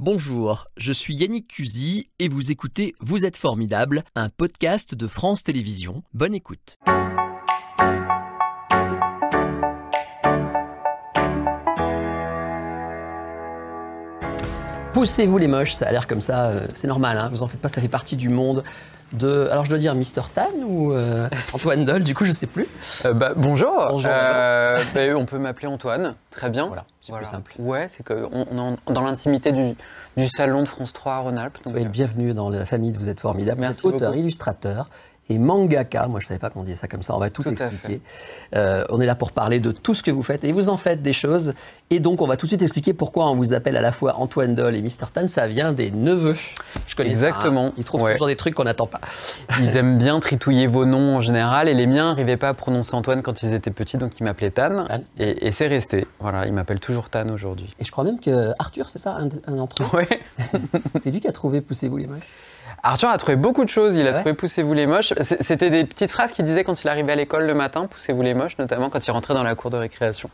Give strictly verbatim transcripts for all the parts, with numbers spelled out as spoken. Bonjour, je suis Yannick Cusy et vous écoutez Vous êtes formidable, un podcast de France Télévisions. Bonne écoute. Poussez-vous les moches, ça a l'air comme ça, euh, c'est normal, hein, vous en faites pas, ça fait partie du monde. De, alors je dois dire Mister Tan ou euh, Antoine Dole, du coup je sais plus. Euh, bah, bonjour, bonjour euh, bah, on peut m'appeler Antoine, très bien. Voilà, c'est voilà. Plus simple. Ouais, c'est qu'on est dans l'intimité du, du salon de France trois à Rhône-Alpes. Soyez le bienvenu dans la famille de Vous êtes formidable. Merci beaucoup. Auteur, illustrateur et mangaka, moi je savais pas qu'on disait ça comme ça, on va tout, tout expliquer. Euh, on est là pour parler de tout ce que vous faites et vous en faites des choses. Et donc on va tout de suite expliquer pourquoi on vous appelle à la fois Antoine Dole et Mister Tan, ça vient des neveux. Je connais exactement. Ça, hein. Ils trouvent ouais. toujours des trucs qu'on n'attend pas. Ils aiment bien tritouiller vos noms en général et les miens n'arrivaient pas à prononcer Antoine quand ils étaient petits, donc ils m'appelaient Tan, Tan. Et, et c'est resté. Voilà, ils m'appellent toujours Tan aujourd'hui. Et je crois même que Arthur, c'est ça, un, un d'entre eux. Ouais. C'est lui qui a trouvé Poussez-vous les moches. Arthur a trouvé beaucoup de choses, il a ouais. trouvé « Poussez-vous les moches ». C'était des petites phrases qu'il disait quand il arrivait à l'école le matin, « Poussez-vous les moches », notamment quand il rentrait dans la cour de récréation.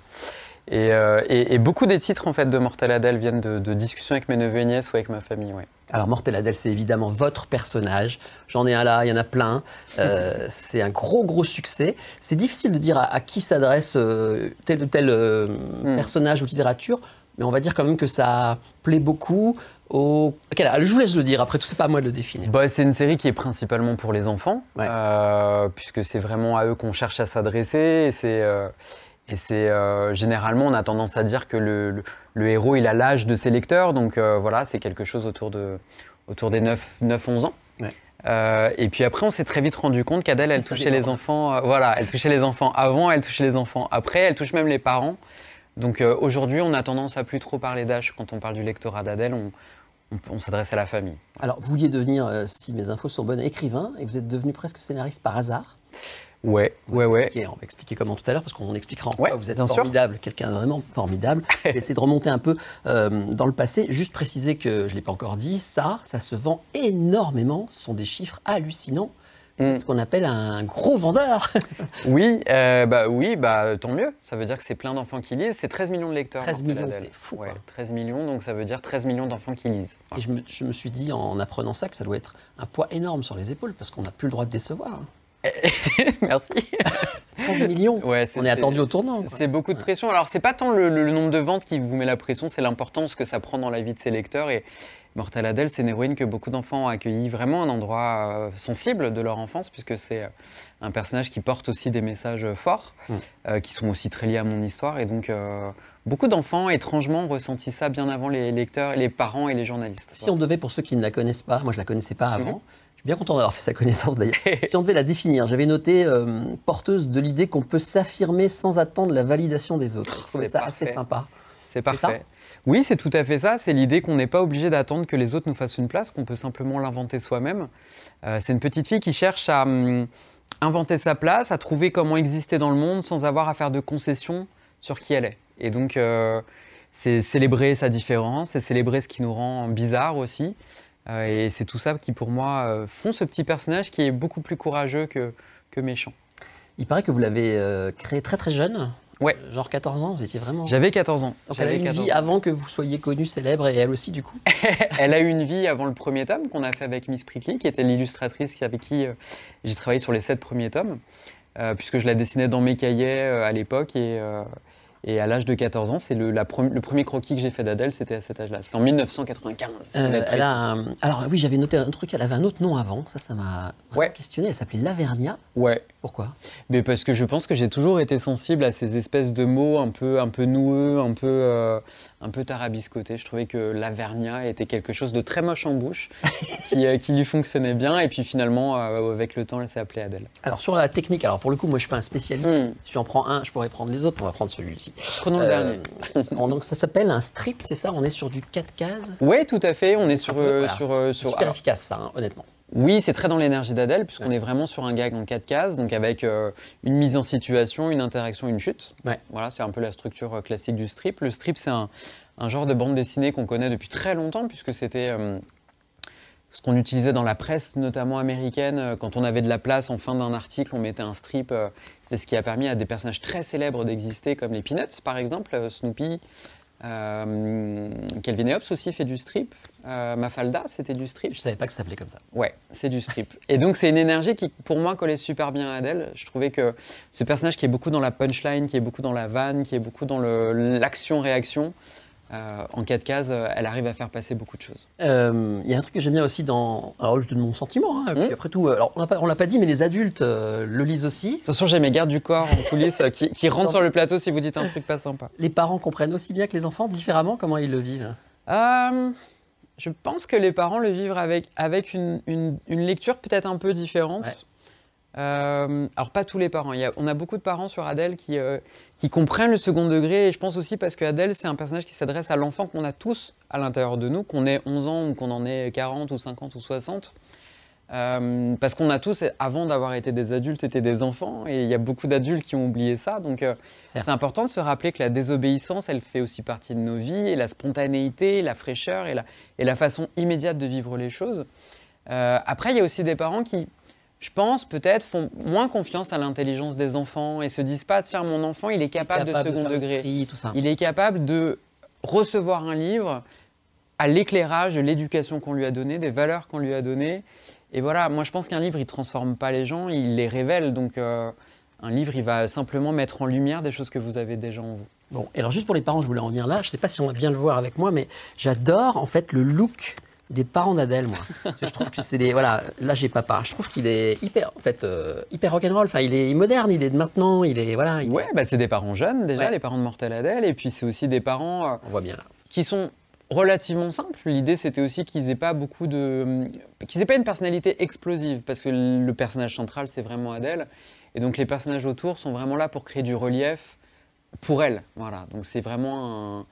Et, euh, et, et beaucoup des titres en fait, de Mortelle Adèle viennent de, de discussions avec mes neveux et nièces ou avec ma famille. Ouais. Alors Mortelle Adèle, c'est évidemment votre personnage. J'en ai un là, il y en a plein. Euh, c'est un gros, gros succès. C'est difficile de dire à, à qui s'adresse euh, tel ou tel euh, hmm. personnage ou littérature, mais on va dire quand même que ça plaît beaucoup. Au... Okay, là, je vous laisse le dire, après tout, c'est pas à moi de le définir. Bah, c'est une série qui est principalement pour les enfants, ouais. euh, puisque c'est vraiment à eux qu'on cherche à s'adresser. Et c'est, euh, et c'est euh, généralement, on a tendance à dire que le, le, le héros, il a l'âge de ses lecteurs. Donc euh, voilà, c'est quelque chose autour, de, autour des neuf à onze ans. Ouais. Euh, et puis après, on s'est très vite rendu compte qu'Adèle, elle touchait les enfants, euh, voilà, elle touchait les enfants avant, elle touchait les enfants après, elle touche même les parents. Donc euh, aujourd'hui, on a tendance à plus trop parler d'âge. Quand on parle du lectorat d'Adèle, on, on, on s'adresse à la famille. Alors, vous vouliez devenir, euh, si mes infos sont bonnes, écrivain, et vous êtes devenu presque scénariste par hasard. Ouais, on ouais, ouais. On va expliquer comment tout à l'heure, parce qu'on expliquera en ouais, quoi vous êtes formidable, sûr. Quelqu'un vraiment formidable. Je vais essayer de remonter un peu euh, dans le passé, juste préciser que, je ne l'ai pas encore dit, ça, ça se vend énormément, ce sont des chiffres hallucinants. C'est ce qu'on appelle un gros vendeur. Oui, euh, bah, oui bah, tant mieux. Ça veut dire que c'est plein d'enfants qui lisent. C'est treize millions de lecteurs. treize millions, c'est fou. Ouais, treize millions, donc ça veut dire treize millions d'enfants qui lisent. Ouais. Et je me, je me suis dit, en apprenant ça, que ça doit être un poids énorme sur les épaules, parce qu'on n'a plus le droit de décevoir. Merci. treize millions, ouais, c'est, on est, c'est attendu au tournant. Quoi. C'est beaucoup de pression. Alors, ce n'est pas tant le, le, le nombre de ventes qui vous met la pression, c'est l'importance que ça prend dans la vie de ses lecteurs. Et Mortelle Adèle, c'est une héroïne que beaucoup d'enfants ont accueillie, vraiment un endroit sensible de leur enfance, puisque c'est un personnage qui porte aussi des messages forts, mmh. euh, qui sont aussi très liés à mon histoire. Et donc, euh, beaucoup d'enfants, étrangement, ont ressenti ça bien avant les lecteurs, les parents et les journalistes. Si voilà. on devait, pour ceux qui ne la connaissent pas, moi je ne la connaissais pas avant, mmh. bien content d'avoir fait sa connaissance d'ailleurs. Si on devait la définir, j'avais noté euh, porteuse de l'idée qu'on peut s'affirmer sans attendre la validation des autres. Je trouvais ça parfait. Assez sympa. C'est parfait. C'est ça ? Oui, c'est tout à fait ça. C'est l'idée qu'on n'est pas obligé d'attendre que les autres nous fassent une place, qu'on peut simplement l'inventer soi-même. Euh, c'est une petite fille qui cherche à hum, inventer sa place, à trouver comment exister dans le monde sans avoir à faire de concessions sur qui elle est. Et donc, euh, c'est célébrer sa différence, c'est célébrer ce qui nous rend bizarre aussi. Et c'est tout ça qui, pour moi, font ce petit personnage qui est beaucoup plus courageux que, que méchant. Il paraît que vous l'avez euh, créé très très jeune. Ouais. Genre quatorze ans, vous étiez vraiment... J'avais quatorze ans. Donc J'avais elle a eu une vie ans. Avant que vous soyez connue, célèbre, et elle aussi du coup. Elle a eu une vie avant le premier tome qu'on a fait avec Miss Prickly, qui était l'illustratrice avec qui euh, j'ai travaillé sur les sept premiers tomes, euh, puisque je la dessinais dans mes cahiers euh, à l'époque et... Euh, Et à l'âge de quatorze ans, c'est le, la pre- le premier croquis que j'ai fait d'Adèle, c'était à cet âge-là. C'était en dix-neuf cent quatre-vingt-quinze. Euh, elle a un... Alors oui, j'avais noté un truc, elle avait un autre nom avant, ça, ça m'a ouais. questionné. Elle s'appelait Lavernia. Ouais. Pourquoi ? Mais parce que je pense que j'ai toujours été sensible à ces espèces de mots un peu, un peu noueux, un peu, euh, un peu tarabiscotés. Je trouvais que Lavernia était quelque chose de très moche en bouche, qui, euh, qui lui fonctionnait bien. Et puis finalement, euh, avec le temps, elle s'est appelée Adèle. Alors sur la technique, alors pour le coup, moi je ne suis pas un spécialiste. Mmh. Si j'en prends un, je pourrais prendre les autres, on va prendre celui-ci. Prenons le euh, dernier. Donc ça s'appelle un strip, c'est ça ? On est sur du quatre cases ? Oui, tout à fait. On est sur... Peu, euh, voilà. sur, euh, sur super alors, efficace, ça, hein, honnêtement. Oui, c'est très dans l'énergie d'Adèle, puisqu'on ouais. est vraiment sur un gag en quatre cases, donc avec euh, une mise en situation, une interaction, une chute. Ouais. Voilà, c'est un peu la structure classique du strip. Le strip, c'est un, un genre de bande dessinée qu'on connaît depuis très longtemps, puisque c'était... Euh, ce qu'on utilisait dans la presse, notamment américaine, quand on avait de la place en fin d'un article, on mettait un strip. C'est ce qui a permis à des personnages très célèbres d'exister, comme les Peanuts, par exemple, Snoopy, euh, Kelvin Eops aussi fait du strip. Euh, Mafalda, c'était du strip. Je savais pas que ça s'appelait comme ça. Ouais, c'est du strip. Et donc, c'est une énergie qui, pour moi, collait super bien à Adèle. Je trouvais que ce personnage qui est beaucoup dans la punchline, qui est beaucoup dans la vanne, qui est beaucoup dans le, l'action-réaction, euh, en quatre cases, elle arrive à faire passer beaucoup de choses. Il euh, y a un truc que j'aime bien aussi dans... Alors, je donne mon sentiment, hein, mmh. puis après tout, alors, on l'a pas, on l'a pas dit, mais les adultes euh, le lisent aussi. De toute façon, j'ai mes gardes du corps en coulisses qui, qui rentrent sur le plateau si vous dites un truc pas sympa. Les parents comprennent aussi bien que les enfants, différemment, comment ils le vivent euh... Je pense que les parents le vivent avec, avec une, une, une lecture peut-être un peu différente. Ouais. Euh, alors, pas tous les parents. Il y a, on a beaucoup de parents sur Adèle qui, euh, qui comprennent le second degré. Et je pense aussi parce qu'Adèle, c'est un personnage qui s'adresse à l'enfant qu'on a tous à l'intérieur de nous, qu'on ait onze ans ou qu'on en ait quarante ou cinquante ou soixante. Euh, parce qu'on a tous, avant d'avoir été des adultes, été des enfants. Et il y a beaucoup d'adultes qui ont oublié ça. Donc, euh, c'est, c'est important de se rappeler que la désobéissance, elle fait aussi partie de nos vies. Et la spontanéité, la fraîcheur et la, et la façon immédiate de vivre les choses. Euh, après, il y a aussi des parents qui, je pense, peut-être, font moins confiance à l'intelligence des enfants. Et se disent pas, tiens, mon enfant, il est capable, il est capable de second de degré. Tri, tout ça. Il est capable de recevoir un livre à l'éclairage de l'éducation qu'on lui a donnée, des valeurs qu'on lui a données. Et voilà, moi je pense qu'un livre, il ne transforme pas les gens, il les révèle. Donc euh, un livre, il va simplement mettre en lumière des choses que vous avez déjà en vous. Bon, et alors juste pour les parents, je voulais en venir là. Je ne sais pas si on vient le voir avec moi, mais j'adore en fait le look des parents d'Adèle, moi. Je trouve que c'est des... Voilà, là j'ai papa. Je trouve qu'il est hyper, en fait, euh, hyper rock'n'roll. Enfin, il est moderne, il est de maintenant, il est... Voilà. Il ouais, est... Bah, c'est des parents jeunes déjà, ouais. Les parents de Mortelle Adèle. Et puis c'est aussi des parents... Euh, on voit bien là. Qui sont... relativement simple. L'idée, c'était aussi qu'ils aient pas beaucoup de, qu'ils aient pas une personnalité explosive, parce que le personnage central, c'est vraiment Adèle, et donc les personnages autour sont vraiment là pour créer du relief pour elle. Voilà. Donc c'est vraiment un.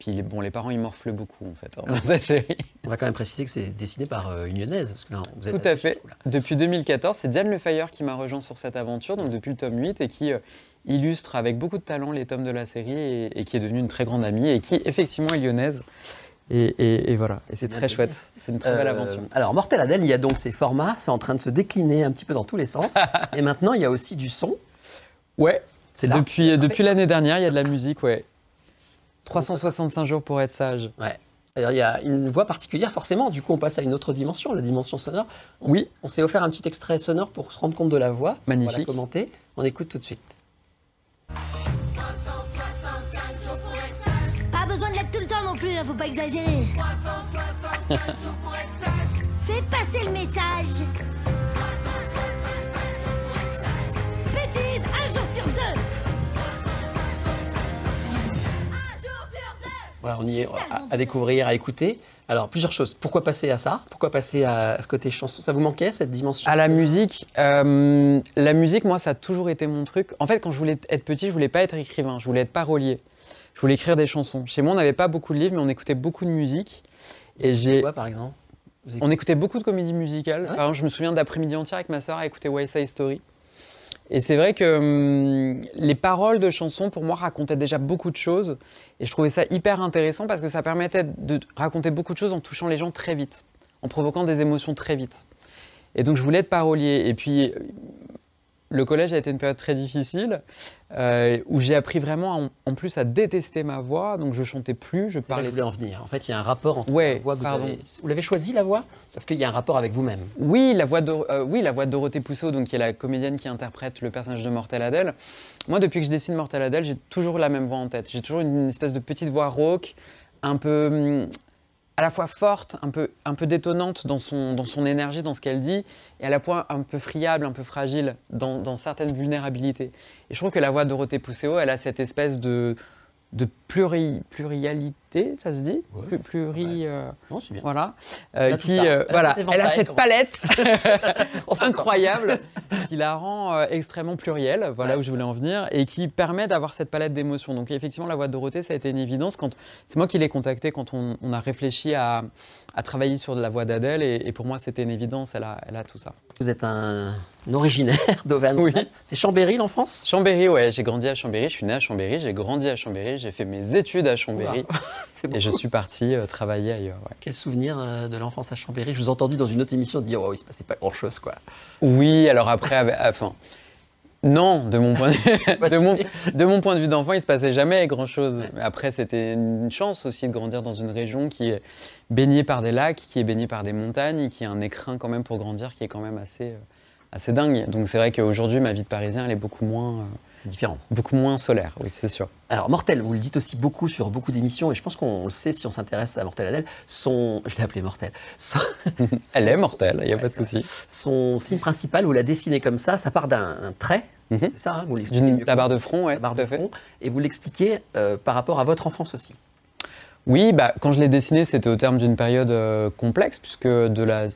Puis bon, les parents ils morflent beaucoup en fait hein, dans cette série. On va quand même préciser que c'est dessiné par euh, une Lyonnaise, parce que là, vous êtes. Tout à fait. Depuis deux mille quatorze, c'est Diane Le Feyer qui m'a rejoint sur cette aventure, donc depuis le tome huit, et qui euh, illustre avec beaucoup de talent les tomes de la série et, et qui est devenue une très grande amie et qui effectivement est lyonnaise. Et, et, et voilà, et c'est, c'est très chouette, c'est une très belle aventure. Euh, alors Mortelle Adèle, il y a donc ces formats, c'est en train de se décliner un petit peu dans tous les sens. Et maintenant, il y a aussi du son. Ouais. C'est là. Depuis, depuis l'année dernière, il y a de la musique, ouais. trois cent soixante-cinq jours pour être sage. Ouais. Alors, il y a une voix particulière, forcément. Du coup, on passe à une autre dimension, la dimension sonore. On oui. S- on s'est offert un petit extrait sonore pour se rendre compte de la voix. Magnifique. On va la commenter. On écoute tout de suite. trois cent soixante-cinq jours pour être sage. Pas besoin de l'être tout le temps non plus, hein, faut pas exagérer. trois cent soixante-cinq jours pour être sage. Fais passer le message. trois cent soixante-cinq jours pour être sage. Bêtise, un jour sur deux. Voilà, on y est à, à découvrir, à écouter. Alors, plusieurs choses. Pourquoi passer à ça ? Pourquoi passer à ce côté chanson ? Ça vous manquait, cette dimension ? À la musique, euh, la musique, moi, ça a toujours été mon truc. En fait, quand je voulais être petit, je voulais pas être écrivain, je voulais être parolier. Je voulais écrire des chansons. Chez moi, on n'avait pas beaucoup de livres, mais on écoutait beaucoup de musique. Vous et j'ai quoi, par exemple ? Écoutez... On écoutait beaucoup de comédies musicales. Ah ouais ? Par exemple, je me souviens d'après-midi entier avec ma sœur à écouter Wayside Story. Et c'est vrai que hum, les paroles de chansons, pour moi, racontaient déjà beaucoup de choses. Et je trouvais ça hyper intéressant parce que ça permettait de raconter beaucoup de choses en touchant les gens très vite, en provoquant des émotions très vite. Et donc, je voulais être parolier. Et puis, le collège a été une période très difficile euh, où j'ai appris vraiment, en, en plus, à détester ma voix. Donc, je chantais plus, je parlais... C'est là que je voulais en venir. En fait, il y a un rapport entre ouais, la voix que pardon. vous avez... Vous l'avez choisie, la voix ? Parce qu'il y a un rapport avec vous-même. Oui, la voix de, euh, oui, la voix de Dorothée Pousseau, donc, qui est la comédienne qui interprète le personnage de Mortelle Adèle. Moi, depuis que je dessine Mortelle Adèle, j'ai toujours la même voix en tête. J'ai toujours une espèce de petite voix rauque, un peu... Hum, à la fois forte, un peu, un peu détonnante dans son, dans son énergie, dans ce qu'elle dit, et à la fois un peu friable, un peu fragile, dans, dans certaines vulnérabilités. Et je trouve que la voix de Dorothée Pousseau, elle a cette espèce de, de pluri, plurialité, ça se dit ? ouais. Pluri... Ouais. Euh, non, c'est bien. Voilà. Euh, qui, euh, elle voilà. Elle a cette palette incroyable qui la rend euh, extrêmement plurielle, voilà ouais. où je voulais en venir, et qui permet d'avoir cette palette d'émotions. Donc effectivement, la voix de Dorothée, ça a été une évidence. Quand, c'est moi qui l'ai contactée quand on, on a réfléchi à, à travailler sur la voix d'Adèle, et, et pour moi, c'était une évidence, elle a, elle a tout ça. Vous êtes un, un originaire d'Auvergne. Oui. C'est Chambéry, l'enfance ? Chambéry, ouais. J'ai grandi à Chambéry, je suis né à Chambéry, j'ai grandi à Chambéry, j'ai fait mes études à Chambéry. Wow. Et je suis parti euh, travailler ailleurs. Ouais. Quel souvenir euh, de l'enfance à Chambéry ? Je vous ai entendu dans une autre émission dire oh, « il ne se passait pas grand-chose ». Oui, alors après, avec, enfin, Non, de mon point de vue, de mon, de mon point de vue d'enfant, il ne se passait jamais grand-chose. Après, c'était une chance aussi de grandir dans une région qui est baignée par des lacs, qui est baignée par des montagnes, et qui a un écrin quand même pour grandir qui est quand même assez, assez dingue. Donc c'est vrai qu'aujourd'hui, ma vie de Parisien, elle est beaucoup moins... C'est différent. Beaucoup moins solaire, oui, c'est sûr. Alors, Mortelle, vous le dites aussi beaucoup sur beaucoup d'émissions, et je pense qu'on le sait si on s'intéresse à Mortelle Adèle, son... Je l'ai appelée Mortelle. Son... Elle est mortelle, il n'y a pas de souci. Son signe principal, vous la dessinez comme ça, ça part d'un trait, mm-hmm. c'est ça, hein, vous l'expliquez mieux. La barre de front, oui, tout à fait. La barre de front, et vous l'expliquez euh, par rapport à votre enfance aussi. Oui, bah, quand je l'ai dessinée, c'était au terme d'une période euh, complexe, puisque de la...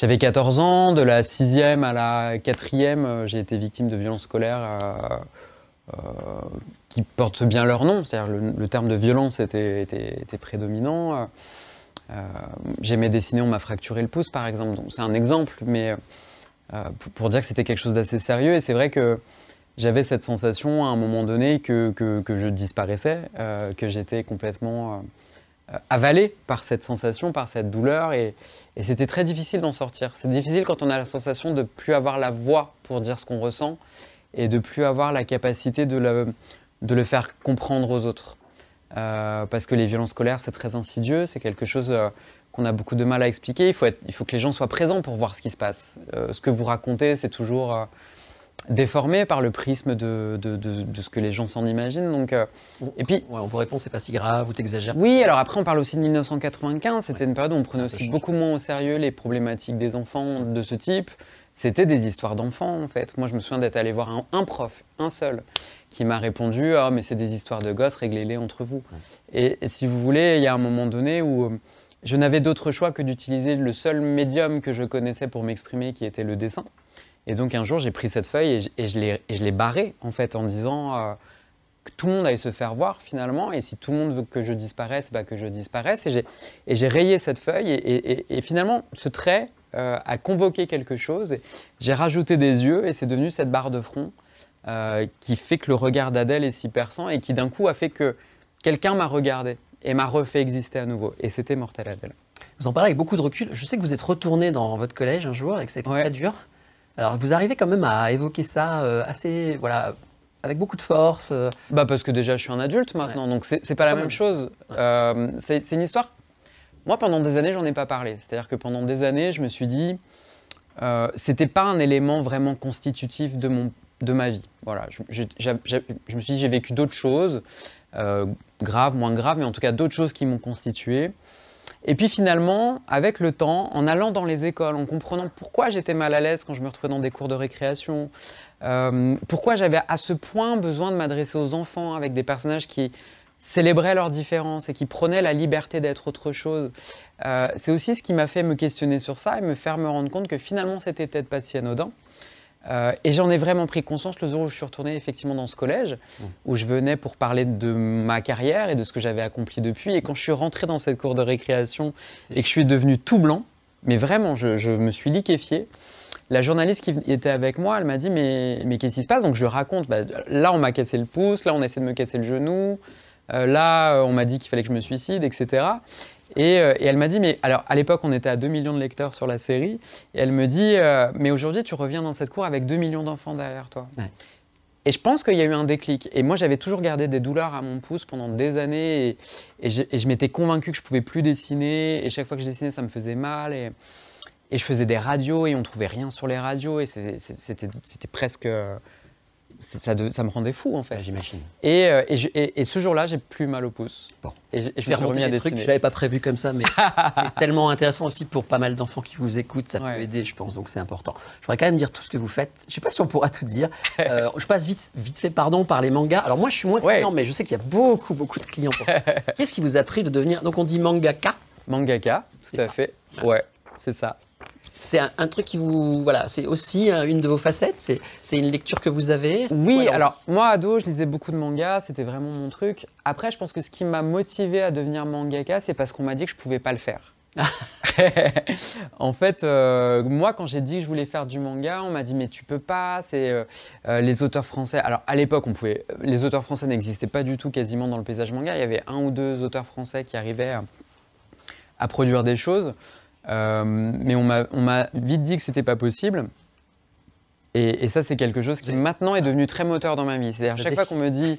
J'avais quatorze ans, de la sixième à la quatrième, j'ai été victime de violences scolaires euh, euh, qui portent bien leur nom. C'est-à-dire le, le terme de violence était, était, était prédominant. Euh, j'aimais dessiner, on m'a fracturé le pouce par exemple. Donc, c'est un exemple, mais euh, pour, pour dire que c'était quelque chose d'assez sérieux. Et c'est vrai que j'avais cette sensation à un moment donné que, que, que je disparaissais, euh, que j'étais complètement... Euh, avalé par cette sensation, par cette douleur, et, et c'était très difficile d'en sortir. C'est difficile quand on a la sensation de ne plus avoir la voix pour dire ce qu'on ressent et de ne plus avoir la capacité de le, de le faire comprendre aux autres. Euh, parce que les violences scolaires, c'est très insidieux, c'est quelque chose euh, qu'on a beaucoup de mal à expliquer. Il faut, être, il faut que les gens soient présents pour voir ce qui se passe. Euh, ce que vous racontez, c'est toujours euh, déformé par le prisme de, de, de, de ce que les gens s'en imaginent. Donc, euh, et puis, ouais, on vous répond, c'est pas si grave, ou t'exagères. Oui, alors après, on parle aussi de mille neuf cent quatre-vingt-quinze, c'était ouais. une période où on prenait aussi beaucoup moins au sérieux les problématiques des enfants de ce type. C'était des histoires d'enfants, en fait. Moi, je me souviens d'être allé voir un, un prof, un seul, qui m'a répondu « Ah, mais c'est des histoires de gosses, réglez-les entre vous. Ouais. » et, et si vous voulez, il y a un moment donné où je n'avais d'autre choix que d'utiliser le seul médium que je connaissais pour m'exprimer, qui était le dessin. Et donc un jour, j'ai pris cette feuille et je, et je, l'ai, et je l'ai barrée, en fait, en disant euh, que tout le monde allait se faire voir, finalement. Et si tout le monde veut que je disparaisse, bah, que je disparaisse. Et j'ai, et j'ai rayé cette feuille. Et, et, et, et finalement, ce trait euh, a convoqué quelque chose. Et j'ai rajouté des yeux et c'est devenu cette barre de front euh, qui fait que le regard d'Adèle est si perçant et qui, d'un coup, a fait que quelqu'un m'a regardé et m'a refait exister à nouveau. Et c'était Mortelle Adèle. Vous en parlez avec beaucoup de recul. Je sais que vous êtes retourné dans votre collège un jour et que c'était ouais. très dur. Alors, vous arrivez quand même à évoquer ça euh, assez, voilà, avec beaucoup de force. Euh... Bah parce que déjà, je suis un adulte maintenant, ouais. donc c'est, c'est pas la même, même chose. Ouais. Euh, c'est, c'est une histoire. Moi, pendant des années, j'en ai pas parlé. C'est-à-dire que pendant des années, je me suis dit, euh, c'était pas un élément vraiment constitutif de mon, de ma vie. Voilà, je, je, je, je, je me suis dit, j'ai vécu d'autres choses, euh, graves, moins graves, mais en tout cas d'autres choses qui m'ont constitué. Et puis finalement, avec le temps, en allant dans les écoles, en comprenant pourquoi j'étais mal à l'aise quand je me retrouvais dans des cours de récréation, euh, pourquoi j'avais à ce point besoin de m'adresser aux enfants avec des personnages qui célébraient leurs différences et qui prenaient la liberté d'être autre chose. Euh, c'est aussi ce qui m'a fait me questionner sur ça et me faire me rendre compte que finalement, c'était peut-être pas si anodin. Euh, et j'en ai vraiment pris conscience le jour où je suis retourné effectivement dans ce collège, mmh. où je venais pour parler de ma carrière et de ce que j'avais accompli depuis. Et quand je suis rentré dans cette cour de récréation c'est et que je suis devenu tout blanc, mais vraiment, je, je me suis liquéfié. La journaliste qui était avec moi, elle m'a dit « mais, mais qu'est-ce qui se passe ?» Donc je lui raconte bah, « là, on m'a cassé le pouce, là, on essaie de me casser le genou, euh, là, on m'a dit qu'il fallait que je me suicide, et cetera » Et, et elle m'a dit, mais alors à l'époque on était à deux millions de lecteurs sur la série, et elle me dit, euh, mais aujourd'hui tu reviens dans cette cour avec deux millions d'enfants derrière toi. Ouais. Et je pense qu'il y a eu un déclic. Et moi j'avais toujours gardé des douleurs à mon pouce pendant des années, et, et, je, et je m'étais convaincu que je ne pouvais plus dessiner, et chaque fois que je dessinais ça me faisait mal, et, et je faisais des radios, et on ne trouvait rien sur les radios, et c'est, c'est, c'était, c'était presque... Ça, de, ça me rendait fou en fait. Ah, j'imagine. Et, et, je, et, et ce jour-là, j'ai plus mal au pouce. Bon. Et je, et je, je vais me suis remis à dessiner. Je l'avais pas prévu comme ça, mais c'est tellement intéressant aussi pour pas mal d'enfants qui vous écoutent. Ça ouais. peut aider, je pense, donc c'est important. Je voudrais quand même dire tout ce que vous faites. Je sais pas si on pourra tout dire. Euh, je passe vite, vite fait, pardon, par les mangas. Alors moi, je suis moins client, ouais. mais je sais qu'il y a beaucoup, beaucoup de clients pour ça. Qu'est-ce qui vous a pris de devenir. Donc on dit mangaka. Mangaka, tout c'est à ça. fait. Ouais, c'est ça. C'est un, un truc qui vous... Voilà, c'est aussi une de vos facettes, c'est, c'est une lecture que vous avez. Oui, alors moi, ado, je lisais beaucoup de mangas, c'était vraiment mon truc. Après, je pense que ce qui m'a motivé à devenir mangaka, c'est parce qu'on m'a dit que je ne pouvais pas le faire. En fait, euh, moi, quand j'ai dit que je voulais faire du manga, on m'a dit « mais tu peux pas, c'est euh, euh, les auteurs français... » Alors, à l'époque, on pouvait... les auteurs français n'existaient pas du tout quasiment dans le paysage manga. Il y avait un ou deux auteurs français qui arrivaient à, à produire des choses. Euh, mais on m'a, on m'a vite dit que c'était pas possible. Et, et ça, c'est quelque chose qui, maintenant, est devenu très moteur dans ma vie. C'est-à-dire, chaque fois qu'on me dit...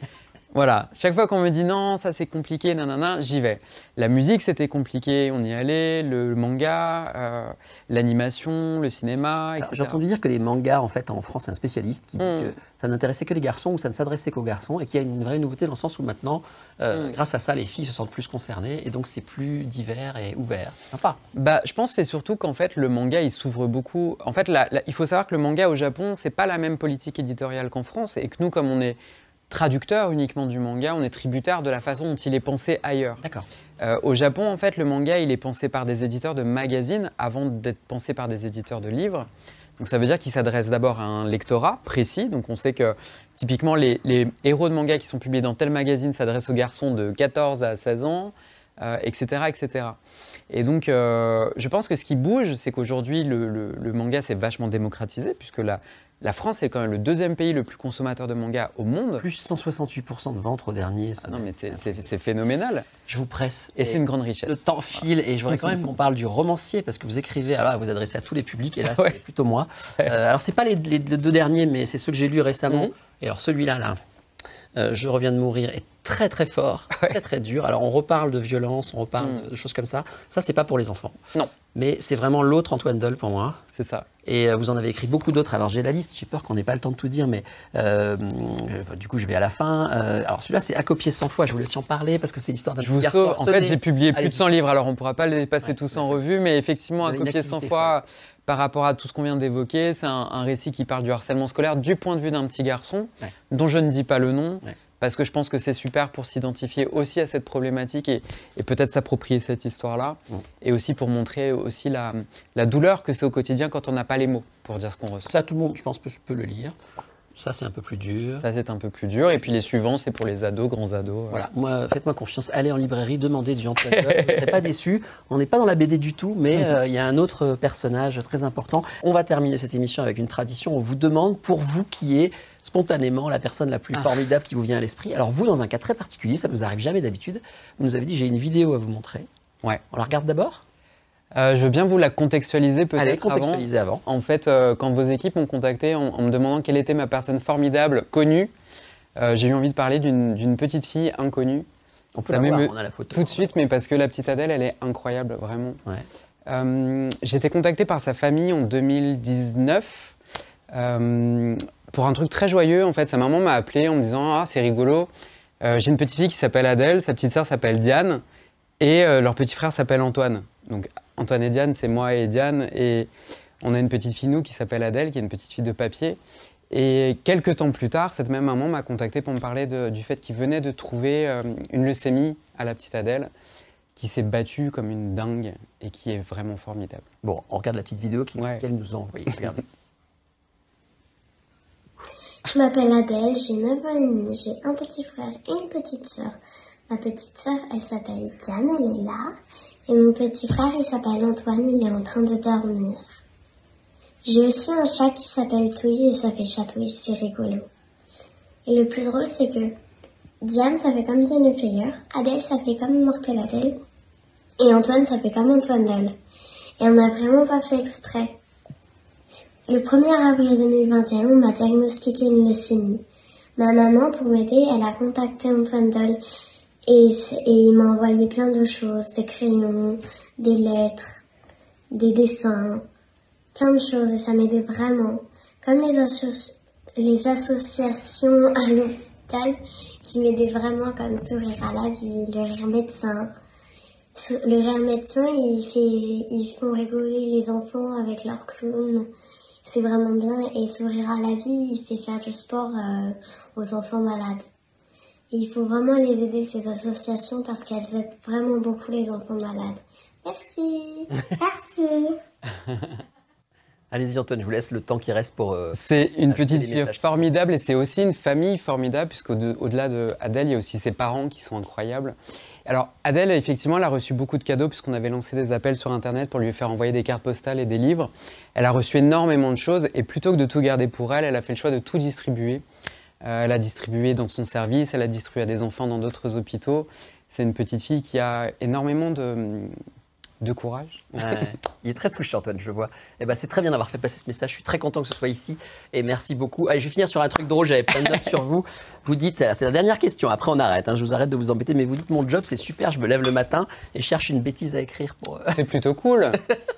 Voilà, chaque fois qu'on me dit non, ça c'est compliqué, nanana, j'y vais. La musique c'était compliqué, on y allait, le, le manga, euh, l'animation, le cinéma, et cetera. Alors, j'ai entendu dire que les mangas en fait en France, c'est un spécialiste qui dit mm. que ça n'intéressait que les garçons ou ça ne s'adressait qu'aux garçons et qu'il y a une vraie nouveauté dans le sens où maintenant, euh, mm. grâce à ça, les filles se sentent plus concernées et donc c'est plus divers et ouvert, c'est sympa. Bah, je pense que c'est surtout qu'en fait le manga il s'ouvre beaucoup. En fait, la, la, il faut savoir que le manga au Japon, c'est pas la même politique éditoriale qu'en France et que nous comme on est traducteur uniquement du manga, on est tributaire de la façon dont il est pensé ailleurs. D'accord. Euh, au Japon, en fait, le manga, il est pensé par des éditeurs de magazines avant d'être pensé par des éditeurs de livres. Donc ça veut dire qu'il s'adresse d'abord à un lectorat précis. Donc on sait que typiquement, les, les héros de manga qui sont publiés dans tel magazine s'adressent aux garçons de quatorze à seize ans, euh, et cetera, et cetera. Et donc, euh, je pense que ce qui bouge, c'est qu'aujourd'hui, le, le, le manga s'est vachement démocratisé, puisque la La France est quand même le deuxième pays le plus consommateur de manga au monde. Plus cent soixante-huit pour cent de ventes au dernier. Ah non, mais c'est, c'est, c'est phénoménal. Je vous presse. Et, et c'est une grande richesse. Le temps file et je voudrais quand même qu'on parle du romancier parce que vous écrivez, alors vous adressez à tous les publics et là ouais. c'est plutôt moi. Euh, alors c'est pas les, les deux derniers mais c'est ceux que j'ai lus récemment. Mmh. Et alors celui-là, là, euh, Je reviens de mourir est très très fort, ouais. très très dur. Alors on reparle de violence, on reparle mmh. de choses comme ça. Ça c'est pas pour les enfants. Non. Mais c'est vraiment l'autre Antoine Dole pour moi. C'est ça. Et vous en avez écrit beaucoup d'autres. Alors j'ai la liste, j'ai peur qu'on n'ait pas le temps de tout dire, mais euh, du coup je vais à la fin. Euh, alors celui-là c'est à copier cent fois, je vous laisse en parler parce que c'est l'histoire d'un je petit garçon. Sauve. En fait j'ai publié Allez-y. plus de cent livres, alors on ne pourra pas les passer ouais, tous en revue, mais effectivement à copier cent fois fait. par rapport à tout ce qu'on vient d'évoquer, c'est un, un récit qui parle du harcèlement scolaire du point de vue d'un petit garçon, ouais. dont je ne dis pas le nom. Ouais. Parce que je pense que c'est super pour s'identifier aussi à cette problématique et, et peut-être s'approprier cette histoire-là. Mmh. Et aussi pour montrer aussi la, la douleur que c'est au quotidien quand on n'a pas les mots pour dire ce qu'on ressent. Ça, tout le monde, je pense, peut, peut le lire. Ça, c'est un peu plus dur. Ça, c'est un peu plus dur. Et puis les suivants, c'est pour les ados, grands ados. Voilà, moi, faites-moi confiance. Allez en librairie, demandez du Antoine Dole. Vous ne serez pas déçus. On n'est pas dans la B D du tout, mais il euh, y a un autre personnage très important. On va terminer cette émission avec une tradition. On vous demande, pour vous, qui est spontanément la personne la plus ah. formidable qui vous vient à l'esprit. Alors vous, dans un cas très particulier, ça ne vous arrive jamais d'habitude, vous nous avez dit j'ai une vidéo à vous montrer. Ouais. On la regarde d'abord ? Euh, je veux bien vous la contextualiser peut-être. Allez, contextualiser avant. avant. En fait, euh, quand vos équipes m'ont contacté en, en me demandant quelle était ma personne formidable, connue, euh, j'ai eu envie de parler d'une, d'une petite fille inconnue. On peut ça la voir, on a la photo. Tout de suite, mais parce que la petite Adèle, elle est incroyable, vraiment. Ouais. Euh, j'ai été contacté par sa famille en deux mille dix-neuf. Euh, Pour un truc très joyeux, en fait, sa maman m'a appelé en me disant « Ah, c'est rigolo, euh, j'ai une petite fille qui s'appelle Adèle, sa petite sœur s'appelle Diane et euh, leur petit frère s'appelle Antoine. » Donc Antoine et Diane, c'est moi et Diane et on a une petite fille, nous, qui s'appelle Adèle, qui est une petite fille de papier. Et quelques temps plus tard, cette même maman m'a contacté pour me parler de, du fait qu'il venait de trouver euh, une leucémie à la petite Adèle, qui s'est battue comme une dingue et qui est vraiment formidable. Bon, on regarde la petite vidéo qu'elle ouais. nous a envoyée. Regardez. Je m'appelle Adèle, j'ai neuf ans et demi, j'ai un petit frère et une petite sœur. Ma petite sœur, elle s'appelle Diane, elle est là. Et mon petit frère, il s'appelle Antoine, il est en train de dormir. J'ai aussi un chat qui s'appelle Touille et ça fait chatouille, c'est rigolo. Et le plus drôle, c'est que Diane, ça fait comme Diane Le Feyer, Adèle, ça fait comme Mortelle Adèle, et Antoine, ça fait comme Antoine Dole. Et on n'a vraiment pas fait exprès. Le premier avril deux mille vingt et un, on m'a diagnostiqué une leucémie. Ma maman, pour m'aider, elle a contacté Antoine Dole et, et il m'a envoyé plein de choses, des crayons, des lettres, des dessins, plein de choses et ça m'aidait vraiment. Comme les, asso- les associations à l'hôpital qui m'aidaient vraiment, comme Sourire à la vie, le Rire Médecin. Le Rire Médecin, il fait, ils font rigoler les enfants avec leurs clowns. C'est vraiment bien et Sourire à la vie, il fait faire du sport euh, aux enfants malades. Et il faut vraiment les aider, ces associations, parce qu'elles aident vraiment beaucoup les enfants malades. Merci. Merci. Allez-y Antoine, je vous laisse le temps qui reste pour... Euh, c'est une petite fille formidable et c'est aussi une famille formidable, puisqu'au-delà d'Adèle, il y a aussi ses parents qui sont incroyables. Alors Adèle, effectivement, elle a reçu beaucoup de cadeaux puisqu'on avait lancé des appels sur Internet pour lui faire envoyer des cartes postales et des livres. Elle a reçu énormément de choses et plutôt que de tout garder pour elle, elle a fait le choix de tout distribuer. Euh, elle a distribué dans son service, elle a distribué à des enfants dans d'autres hôpitaux. C'est une petite fille qui a énormément de, de courage. Ah ouais. Il est très touché, Antoine, je vois. Eh ben, c'est très bien d'avoir fait passer ce message. Je suis très content que ce soit ici. Et merci beaucoup. Allez, je vais finir sur un truc drôle. J'avais plein de notes sur vous. Vous dites, c'est la dernière question. Après, on arrête. Hein. Je vous arrête de vous embêter. Mais vous dites, mon job, c'est super. Je me lève le matin et cherche une bêtise à écrire. Pour... C'est plutôt cool.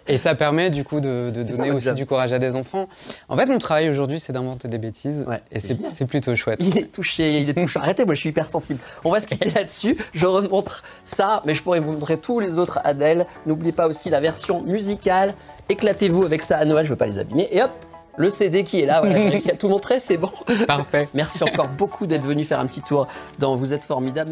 Et ça permet, du coup, de, de donner ça, aussi job. Du courage à des enfants. En fait, mon travail aujourd'hui, c'est d'inventer des bêtises. Ouais, et c'est, c'est plutôt chouette. Il est touché. Il est touché. Arrêtez, moi, je suis hyper sensible. On va se quitter là-dessus. Je remontre ça, mais je pourrais vous montrer tous les autres Adèle. N'oubliez pas aussi la version musicale. Éclatez-vous avec ça à Noël, je ne veux pas les abîmer. Et hop, le C D qui est là, voilà, j'ai réussi à tout montrer, c'est bon. Parfait. Merci encore beaucoup d'être venu faire un petit tour dans Vous êtes formidable.